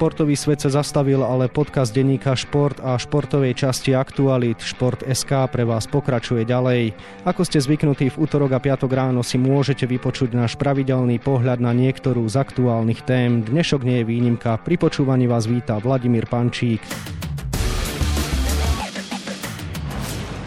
Športový svet sa zastavil, ale podcast denníka Šport a športovej časti Aktualit Šport.sk pre vás pokračuje ďalej. Ako ste zvyknutí, v utorok a piatok ráno si môžete vypočuť náš pravidelný pohľad na niektorú z aktuálnych tém. Dnešok nie je výnimka. Pri počúvaní vás víta Vladimír Pančík.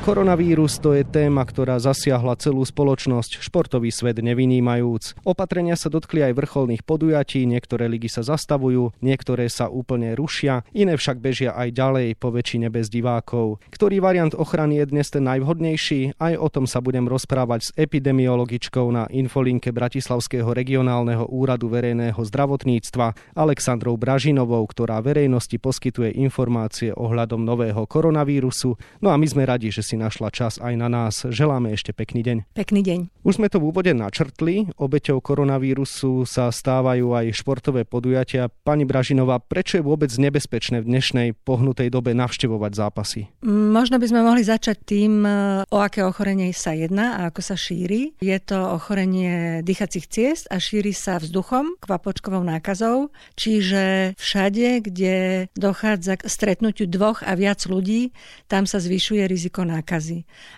Koronavírus to je téma, ktorá zasiahla celú spoločnosť, športový svet nevinímajúc. Opatrenia sa dotkli aj vrcholných podujatí, niektoré ligy sa zastavujú, niektoré sa úplne rušia, iné však bežia aj ďalej, po väčšine bez divákov. Ktorý variant ochrany je dnes ten najvhodnejší? Aj o tom sa budem rozprávať s epidemiologičkou na infolinke Bratislavského regionálneho úradu verejného zdravotníctva Alexandrou Bražinovou, ktorá verejnosti poskytuje informácie ohľadom nového koronavírusu. No a my sme radi, že si našla čas aj na nás. Želáme ešte pekný deň. Pekný deň. Už sme to v úvode načrtli. Obeťou koronavírusu sa stávajú aj športové podujatia. Pani Bražinová, prečo je vôbec nebezpečné v dnešnej pohnutej dobe navštevovať zápasy? Možno by sme mohli začať tým, o aké ochorenie sa jedná a ako sa šíri. Je to ochorenie dýchacích ciest a šíri sa vzduchom, kvapočkovou nákazou, čiže všade, kde dochádza k stretnutiu dvoch a viac ľudí, tam sa zvyšuje riziko nákazy.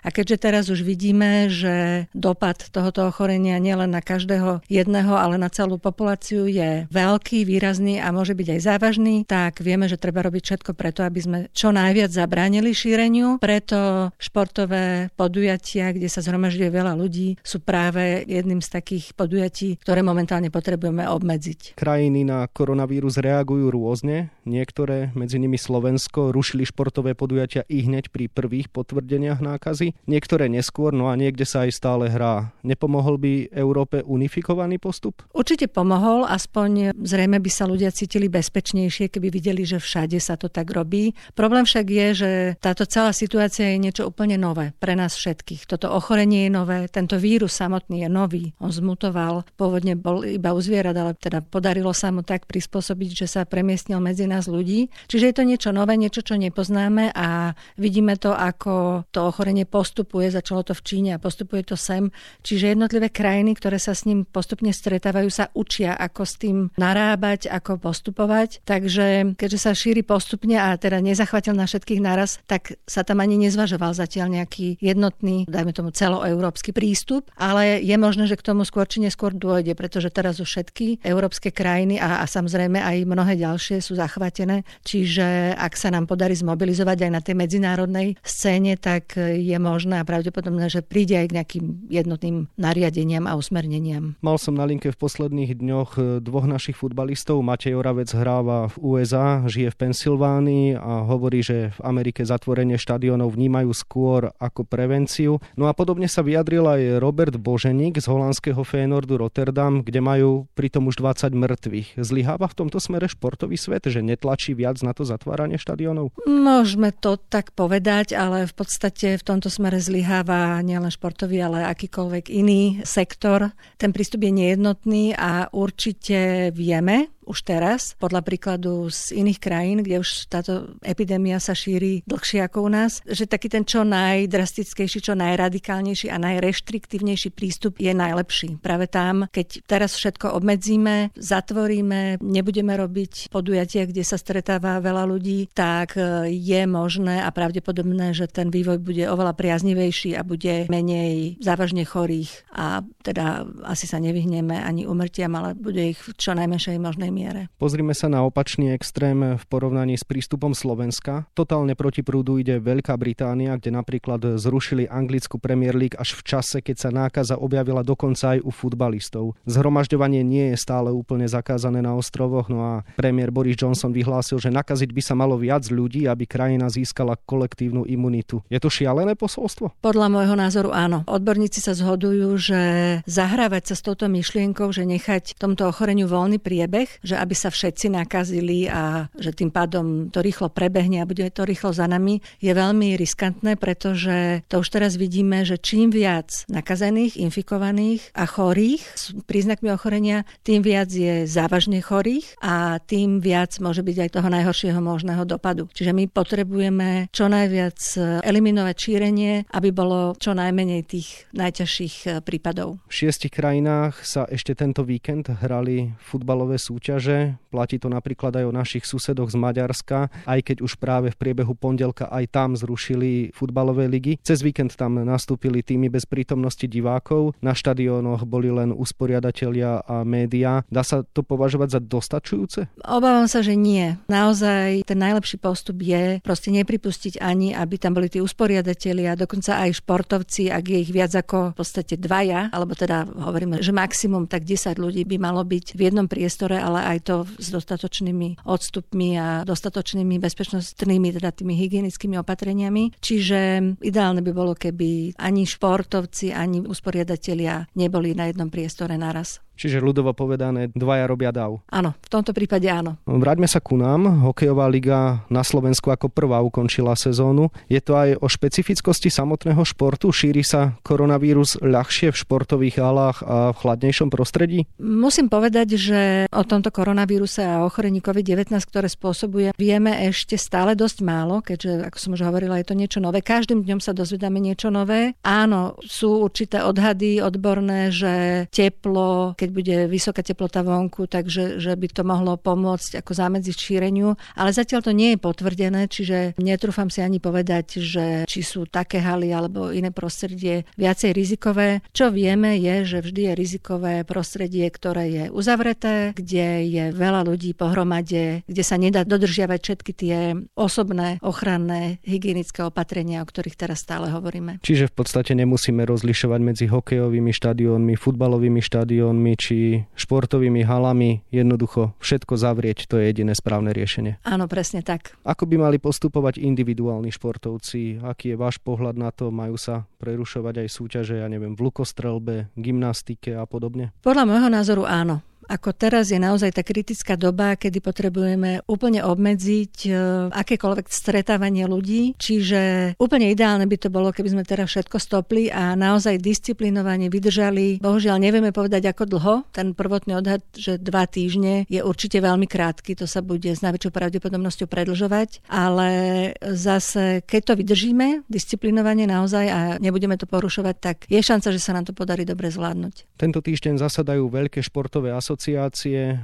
A keďže teraz už vidíme, že dopad tohoto ochorenia nielen na každého jedného, ale na celú populáciu je veľký, výrazný a môže byť aj závažný, tak vieme, že treba robiť všetko preto, aby sme čo najviac zabránili šíreniu. Preto športové podujatia, kde sa zhromažďuje veľa ľudí, sú práve jedným z takých podujatí, ktoré momentálne potrebujeme obmedziť. Krajiny na koronavírus reagujú rôzne. Niektoré, medzi nimi Slovensko, rušili športové podujatia i hneď pri prvých potvrdeniach nákazy, niektoré neskôr, no a niekde sa aj stále hrá. Nepomohol by Európe unifikovaný postup? Určite pomohol, aspoň zrejme by sa ľudia cítili bezpečnejšie, keby videli, že všade sa to tak robí. Problém však je, že táto celá situácia je niečo úplne nové pre nás všetkých. Toto ochorenie je nové, tento vírus samotný je nový. On zmutoval, pôvodne bol iba u zvierat, ale teda podarilo sa mu tak prispôsobiť, že sa premiestnil medzi nás ľudí. Čiže je to niečo nové, niečo, čo nepoznáme a vidíme to, ako to ochorenie postupuje, začalo to v Číne a postupuje to sem. Čiže jednotlivé krajiny, ktoré sa s ním postupne stretávajú, sa učia, ako s tým narábať, ako postupovať. Takže keďže sa šíri postupne a teda nezachvátil na všetkých naraz, tak sa tam ani nezvažoval zatiaľ nejaký jednotný, dajme tomu celoeurópsky prístup, ale je možné, že k tomu skôr či neskôr dôjde, pretože teraz už všetky európske krajiny a samozrejme aj mnohé ďalšie sú zachvátené. Čiže ak sa nám podarí zmobilizovať aj na tej medzinárodnej scéne, tak je možné a pravdepodobné, že príde aj k nejakým jednotným nariadeniam a usmerneniam. Mal som na linke v posledných dňoch dvoch našich futbalistov. Matej Oravec hráva v USA, žije v Pensylvánii a hovorí, že v Amerike zatvorenie štadiónov vnímajú skôr ako prevenciu. No a podobne sa vyjadril aj Robert Boženik z holandského Feyenoordu Rotterdam, kde majú pritom už 20 mŕtvych. Zlyháva v tomto smere športový svet, že netlačí viac na to zatváranie štadiónov? Môžeme to tak povedať, ale v podstate v tomto smere zlyháva nielen športový, ale akýkoľvek iný sektor. Ten prístup je nejednotný a určite vieme, už teraz, podľa príkladu z iných krajín, kde už táto epidémia sa šíri dlhšie ako u nás, že taký ten čo najdrastickejší, čo najradikálnejší a najreštriktívnejší prístup je najlepší. Práve tam, keď teraz všetko obmedzíme, zatvoríme, nebudeme robiť podujatia, kde sa stretáva veľa ľudí, tak je možné a pravdepodobné, že ten vývoj bude oveľa priaznivejší a bude menej závažne chorých a teda asi sa nevyhneme ani umrtiam, ale bude ich čo najmenšej možnej miere. Pozrime sa na opačný extrém v porovnaní s prístupom Slovenska. Totálne proti prúdu ide Veľká Británia, kde napríklad zrušili anglickú Premier League až v čase, keď sa nákaza objavila dokonca aj u futbalistov. Zhromažďovanie nie je stále úplne zakázané na ostrovoch, no a premiér Boris Johnson vyhlásil, že nakaziť by sa malo viac ľudí, aby krajina získala kolektívnu imunitu. Je to šialené posolstvo? Podľa môjho názoru áno. Odborníci sa zhodujú, že zahrávať sa s touto myšlienkou, že nechať tomto ochoreniu voľný priebeh, že aby sa všetci nakazili a že tým pádom to rýchlo prebehne a bude to rýchlo za nami, je veľmi riskantné, pretože to už teraz vidíme, že čím viac nakazených, infikovaných a chorých s príznakmi ochorenia, tým viac je závažne chorých a tým viac môže byť aj toho najhoršieho možného dopadu. Čiže my potrebujeme čo najviac eliminovať šírenie, aby bolo čo najmenej tých najťažších prípadov. V 6 krajinách sa ešte tento víkend hrali futbalové súťaže. záťaže. Platí to napríklad aj o našich susedoch z Maďarska, aj keď už práve v priebehu pondelka aj tam zrušili futbalové ligy. Cez víkend tam nastúpili tímy bez prítomnosti divákov. Na štadiónoch boli len usporiadatelia a médiá. Dá sa to považovať za dostačujúce? Obávam sa, že nie. Naozaj ten najlepší postup je proste nepripustiť ani, aby tam boli tí usporiadatelia, dokonca aj športovci, ak je ich viac ako v podstate dvaja, alebo teda hovoríme, že maximum tak 10 ľudí by malo byť v jednom priestore, ale aj to s dostatočnými odstupmi a dostatočnými bezpečnostnými, teda tými hygienickými opatreniami. Čiže ideálne by bolo, keby ani športovci, ani usporiadatelia neboli na jednom priestore naraz. Čiže ľudovo povedané, dvaja robia dav. Áno, v tomto prípade áno. Vráťme sa ku nám. Hokejová liga na Slovensku ako prvá ukončila sezónu. Je to aj o špecifickosti samotného športu? Šíri sa koronavírus ľahšie v športových halách a v chladnejšom prostredí? Musím povedať, že o tomto koronavíruse a ochorení COVID-19, ktoré spôsobuje, vieme ešte stále dosť málo, keďže, ako som už hovorila, je to niečo nové. Každým dňom sa dozvedáme niečo nové. Áno, sú určité odhady odborné, že teplo, keď bude vysoká teplota vonku, takže že by to mohlo pomôcť ako zamedziť šíreniu, ale zatiaľ to nie je potvrdené, čiže netrúfam si ani povedať, že či sú také haly alebo iné prostredie viacej rizikové. Čo vieme je, že vždy je rizikové prostredie, ktoré je uzavreté, kde je veľa ľudí pohromade, kde sa nedá dodržiavať všetky tie osobné, ochranné, hygienické opatrenia, o ktorých teraz stále hovoríme. Čiže v podstate nemusíme rozlišovať medzi hokejovými štadiónmi, futbalovými štadiónmi či športovými halami, jednoducho všetko zavrieť, to je jediné správne riešenie. Áno, presne tak. Ako by mali postupovať individuálni športovci? Aký je váš pohľad na to? Majú sa prerušovať aj súťaže, ja neviem, v lukostrelbe, gymnastike a podobne? Podľa môjho názoru áno. Ako teraz je naozaj tá kritická doba, kedy potrebujeme úplne obmedziť akékoľvek stretávanie ľudí. Čiže úplne ideálne by to bolo, keby sme teraz všetko stopli a naozaj disciplinovane vydržali. Bohužiaľ nevieme povedať, ako dlho. Ten prvotný odhad, že 2 týždne je určite veľmi krátky. To sa bude s najväčšou pravdepodobnosťou predlžovať. Ale zase, keď to vydržíme disciplinovane naozaj a nebudeme to porušovať, tak je šanca, že sa nám to podarí dobre zvládnuť. Tento týždeň zasadajú veľké športové asociácie.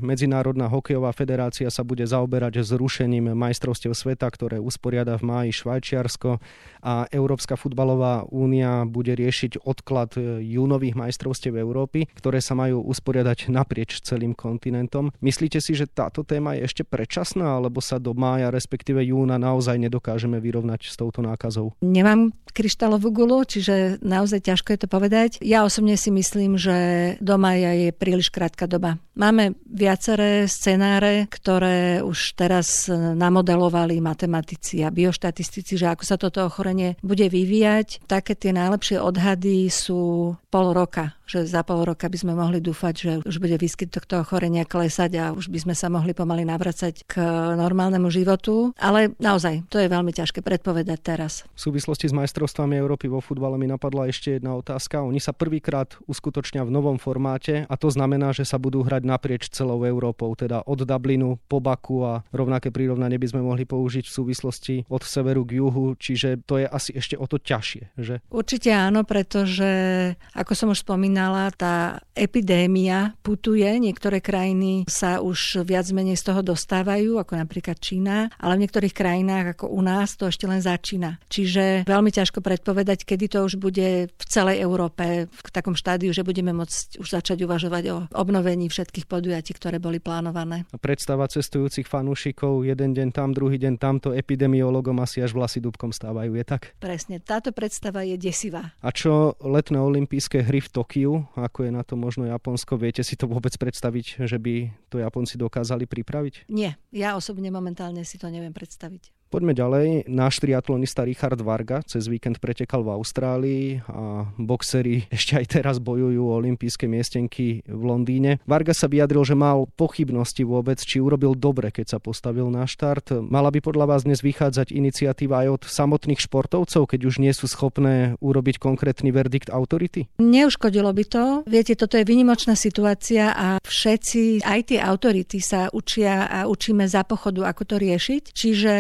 Medzinárodná hokejová federácia sa bude zaoberať zrušením majstrovstiev sveta, ktoré usporiada v máji Švajčiarsko, a Európska futbalová únia bude riešiť odklad júnových majstrovstiev Európy, ktoré sa majú usporiadať naprieč celým kontinentom. Myslíte si, že táto téma je ešte predčasná, alebo sa do mája, respektíve júna naozaj nedokážeme vyrovnať s touto nákazou? Nemám kryštálovú gulu, čiže naozaj ťažko je to povedať. Ja osobne si myslím, že do mája je príliš krátka doba. Máme viaceré scenáre, ktoré už teraz namodelovali matematici a bioštatistici, že ako sa toto ochorenie bude vyvíjať. Také tie najlepšie odhady sú pol roka, že za pol roka by sme mohli dúfať, že už bude výskyt tohto ochorenia klesať a už by sme sa mohli pomaly navracať k normálnemu životu. Ale naozaj, to je veľmi ťažké predpovedať teraz. V súvislosti s majstrovstvami Európy vo futbale mi napadla ešte jedna otázka. Oni sa prvýkrát uskutočnia v novom formáte a to znamená, že sa budú hrať naprieč celou Európou, teda od Dublinu po Baku, a rovnaké prirovnanie by sme mohli použiť v súvislosti od severu k juhu, čiže to je asi ešte o to ťažšie, že? Určite áno, pretože ako som už spomínala, tá epidémia putuje, niektoré krajiny sa už viac menej z toho dostávajú, ako napríklad Čína, ale v niektorých krajinách ako u nás to ešte len začína. Čiže veľmi ťažko predpovedať, kedy to už bude v celej Európe v takom štádiu, že budeme môcť už začať uvažovať o obnovení všetkých podujatí, ktoré boli plánované. Predstava cestujúcich fanúšikov, jeden deň tam, druhý deň tamto, epidemiologom asi až vlasy dúbkom stávajú, je tak? Presne, táto predstava je desivá. A čo letné olympijské hry v Tokiu, ako je na to možno Japonsko? Viete si to vôbec predstaviť, že by to Japonci dokázali pripraviť? Nie, ja osobne momentálne si to neviem predstaviť. Poďme ďalej. Náš triatlonista Richard Varga cez víkend pretekal v Austrálii a boxeri ešte aj teraz bojujú o olympijské miestenky v Londýne. Varga sa vyjadril, že mal pochybnosti vôbec, či urobil dobre, keď sa postavil na štart. Mala by podľa vás dnes vychádzať iniciatíva aj od samotných športovcov, keď už nie sú schopné urobiť konkrétny verdikt autority? Neuškodilo by to. Viete, toto je výnimočná situácia a všetci, aj tie autority, sa učia a učíme za pochodu, ako to riešiť. Čiže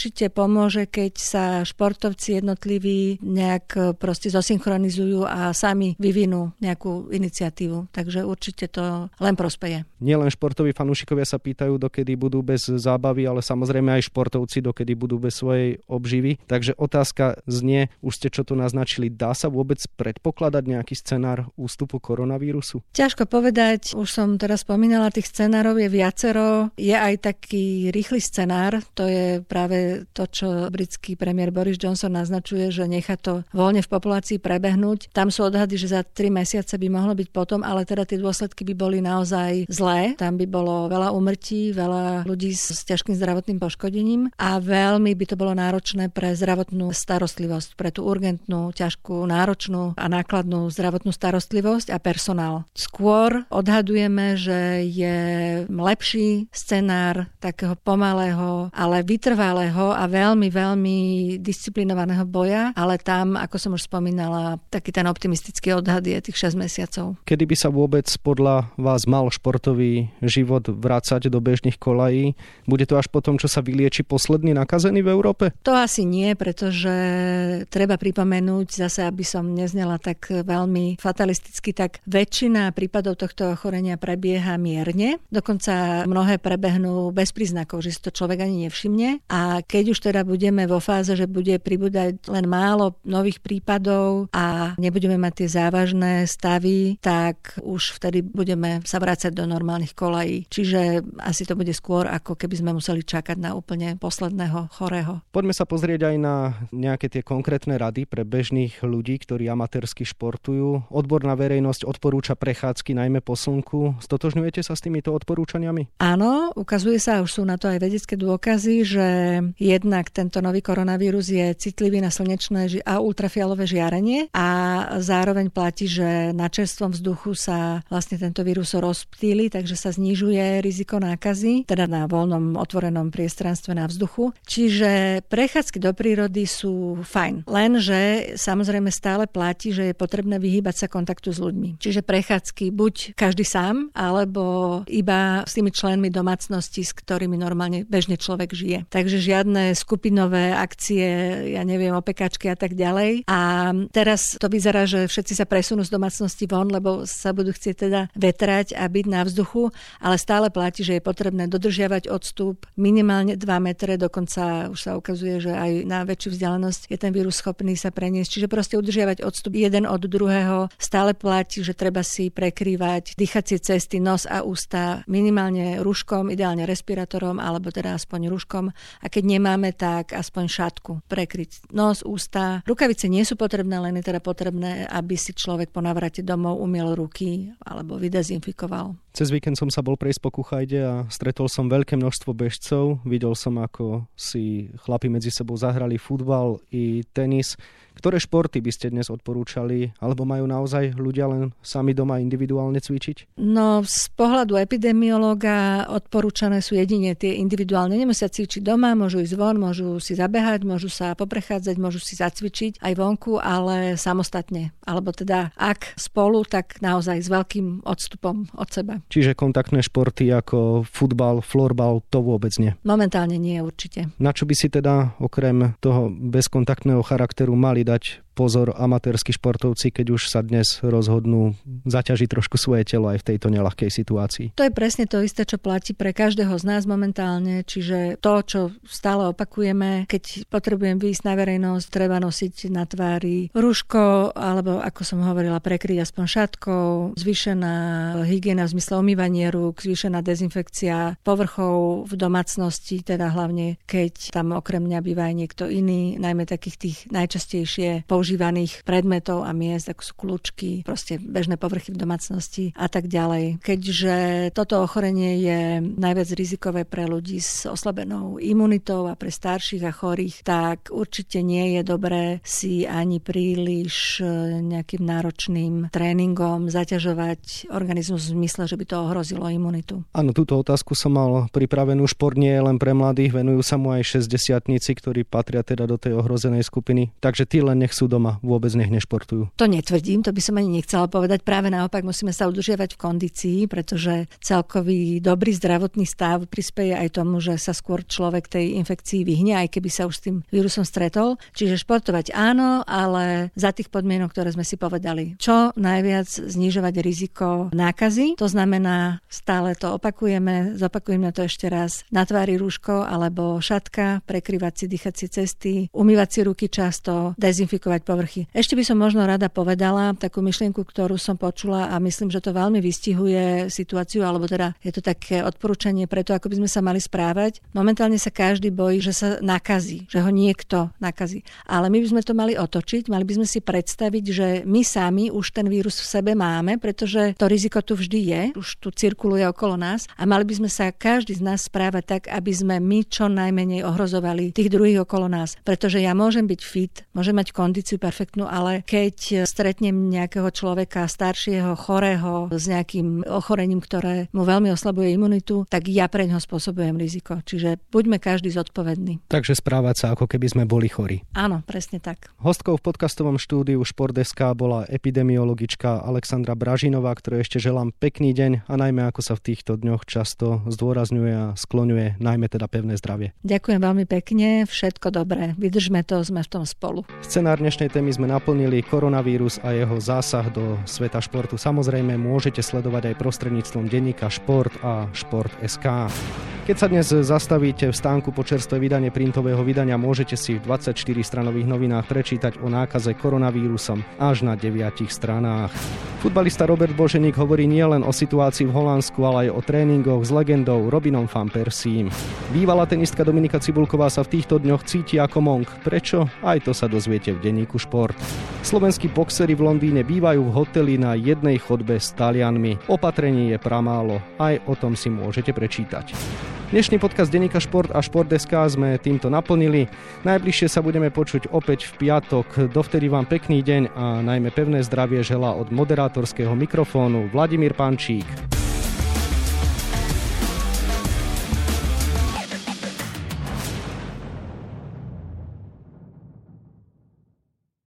určite pomôže, keď sa športovci jednotliví nejak proste zosynchronizujú a sami vyvinú nejakú iniciatívu. Takže určite to len prospeje. Nielen športoví fanúšikovia sa pýtajú, dokedy budú bez zábavy, ale samozrejme aj športovci, dokedy budú bez svojej obživy. Takže otázka znie, už ste čo tu naznačili, dá sa vôbec predpokladať nejaký scenár ústupu koronavírusu? Ťažko povedať, už som teraz spomínala, tých scenárov je viacero. Je aj taký rýchly scenár, to je práve to, čo britský premiér Boris Johnson naznačuje, že nechá to voľne v populácii prebehnúť. Tam sú odhady, že za 3 mesiace by mohlo byť potom, ale teda tie dôsledky by boli naozaj zlé. Tam by bolo veľa úmrtí, veľa ľudí s ťažkým zdravotným poškodením a veľmi by to bolo náročné pre zdravotnú starostlivosť, pre tú urgentnú, ťažkú, náročnú a nákladnú zdravotnú starostlivosť a personál. Skôr odhadujeme, že je lepší scenár takého pomalého, ale vytrvalého a veľmi disciplinovaného boja, ale tam, ako som už spomínala, taký ten optimistický odhad je tých 6 mesiacov. Kedy by sa vôbec podľa vás mal športový život vracať do bežných kolají? Bude to až potom, čo sa vylieči posledný nakazený v Európe? To asi nie, pretože treba pripomenúť, zase aby som neznela tak veľmi fatalisticky, tak väčšina prípadov tohto ochorenia prebieha mierne. Dokonca mnohé prebehnú bez príznakov, že si to človek ani nevšimne. A keď už teda budeme vo fáze, že bude pribúdať len málo nových prípadov a nebudeme mať tie závažné stavy, tak už vtedy budeme sa vrácať do normálnych kolají. Čiže asi to bude skôr, ako keby sme museli čakať na úplne posledného chorého. Poďme sa pozrieť aj na nejaké tie konkrétne rady pre bežných ľudí, ktorí amatérsky športujú. Odborná verejnosť odporúča prechádzky najmä po slnku. Stotožňujete sa s týmito odporúčaniami? Áno, ukazuje sa, už sú na to aj vedecké dôkazy, že jednak tento nový koronavírus je citlivý na slnečné a ultrafialové žiarenie a zároveň platí, že na čerstvom vzduchu sa vlastne tento vírus rozptýli, takže sa znižuje riziko nákazy, teda na voľnom otvorenom priestranstve na vzduchu. Čiže prechádzky do prírody sú fajn, lenže samozrejme stále platí, že je potrebné vyhýbať sa kontaktu s ľuďmi. Čiže prechádzky buď každý sám, alebo iba s tými členmi domácnosti, s ktorými normálne bežne človek žije. Takže žiadne skupinové akcie, ja neviem, opekačky a tak ďalej. A teraz to vyzerá, že všetci sa presunú z domácnosti von, lebo sa budú chcieť teda vetrať a byť na vzduchu, ale stále platí, že je potrebné dodržiavať odstup minimálne 2 metre, dokonca už sa ukazuje, že aj na väčšiu vzdialenosť je ten vírus schopný sa preniesť. Čiže proste udržiavať odstup jeden od druhého. Stále platí, že treba si prekrývať dýchacie cesty, nos a ústa minimálne rúškom, ideálne respirátorom alebo teda aspoň rúškom. A keď nemáme, tak aspoň šatku prekryť nos, ústa. Rukavice nie sú potrebné, len je teda potrebné, aby si človek po návrate domov umiel ruky alebo vydezinfikoval. Cez víkend som sa bol prejsť po Kuchajde a stretol som veľké množstvo bežcov. Videl som, ako si chlapi medzi sebou zahrali futbal i tenis. Ktoré športy by ste dnes odporúčali? Alebo majú naozaj ľudia len sami doma individuálne cvičiť? No, z pohľadu epidemiológa odporúčané sú jedine tie individuálne. Nemusia cvičiť doma, môžu ísť von, môžu si zabehať, môžu sa poprechádzať, môžu si zacvičiť aj vonku, ale samostatne. Alebo teda ak spolu, tak naozaj s veľkým odstupom od seba. Čiže kontaktné športy ako futbal, florbal, to vôbec nie? Momentálne nie, určite. Na čo by si teda okrem toho bezkontaktného charakteru mali dať pozor amatérski športovci, keď už sa dnes rozhodnú zaťažiť trošku svoje telo aj v tejto neľahkej situácii? To je presne to isté, čo platí pre každého z nás momentálne, čiže to, čo stále opakujeme, keď potrebujem vyjsť na verejnosť, treba nosiť na tvári rúško, alebo ako som hovorila, prekryť aspoň šatkou, zvýšená hygiena v zmysle umývanie rúk, zvýšená dezinfekcia povrchov v domácnosti, teda hlavne keď tam okrem mňa býva aj niekto iný, najmä takých tých najčastejšie používaných predmetov a miest, ako sú kľúčky, proste bežné povrchy v domácnosti a tak ďalej. Keďže toto ochorenie je najviac rizikové pre ľudí s oslabenou imunitou a pre starších a chorých, tak určite nie je dobré si ani príliš nejakým náročným tréningom zaťažovať organizmus v zmysle, že by to ohrozilo imunitu. Áno, túto otázku som mal pripravenú. Šport nie je len pre mladých, venujú sa mu aj 60-tnici, ktorí patria teda do tej ohrozenej skupiny. Takže tí len nech sú doma, vôbec nech nešportujú. To netvrdím, to by som ani nechcela povedať. Práve naopak, musíme sa udržiavať v kondícii, pretože celkový dobrý zdravotný stav prispieje aj tomu, že sa skôr človek tej infekcii vyhne, aj keby sa už s tým vírusom stretol. Čiže športovať áno, ale za tých podmienok, ktoré sme si povedali. Čo najviac znižovať riziko nákazy, to znamená, stále to opakujeme, zopakujeme to ešte raz, na tvári rúško alebo šatka, prekryvať si dýchacie cesty, umývať si ruky často, dezinfikovať povrchy. Ešte by som možno rada povedala takú myšlienku, ktorú som počula a myslím, že to veľmi vystihuje situáciu, alebo teda je to také odporúčanie pre to, ako by sme sa mali správať. Momentálne sa každý bojí, že sa nakazí, že ho niekto nakazí. Ale my by sme to mali otočiť, mali by sme si predstaviť, že my sami už ten vírus v sebe máme, pretože to riziko tu vždy je, už tu cirkuluje okolo nás a mali by sme sa každý z nás správať tak, aby sme my čo najmenej ohrozovali tých druhých okolo nás. Pretože ja môžem byť fit, môžem mať kondíciu perfektnú, ale keď stretnem nejakého človeka staršieho, chorého, s nejakým ochorením, ktoré mu veľmi oslabuje imunitu, tak ja preňho spôsobujem riziko. Čiže buďme každý zodpovedný. Takže správať sa, ako keby sme boli chorí. Áno, presne tak. Hostkou v podcastovom štúdiu Športdeska bola epidemiologička Alexandra Bražinová, ktorej ešte želám pekný deň a najmä, ako sa v týchto dňoch často zdôrazňuje a skloňuje, najmä teda pevné zdravie. Ďakujem veľmi pekne, všetko dobré. Vydržme to, sme v tom spolu. Scenár dnešnej témy sme naplnili, koronavírus a jeho zásah do sveta športu. Samozrejme, môžete sledovať aj prostredníctvom denníka Šport a Šport.sk. Keď sa dnes zastavíte v stánku po čerstvé vydanie printového vydania, môžete si v 24 stranových novinách prečítať o nákaze koronavírusom až na 9 stranách. Futbalista Robert Boženik hovorí nielen o situácii v Holandsku, ale aj o tréningoch s legendou Robinom van Persiem. Bývalá tenistka Dominika Cibulková sa v týchto dňoch cíti ako monk. Prečo? Aj to sa dozviete v denníku Šport. Slovenskí boxeri v Londýne bývajú v hoteli na jednej chodbe s Talianmi. Opatrenie je pramálo. Aj o tom si môžete prečítať. Dnešný podcast denníka Šport a Šport.sk sme týmto naplnili. Najbližšie sa budeme počuť opäť v piatok. Dovtedy vám pekný deň a najmä pevné zdravie želá od moderátorského mikrofónu Vladimír Pančík.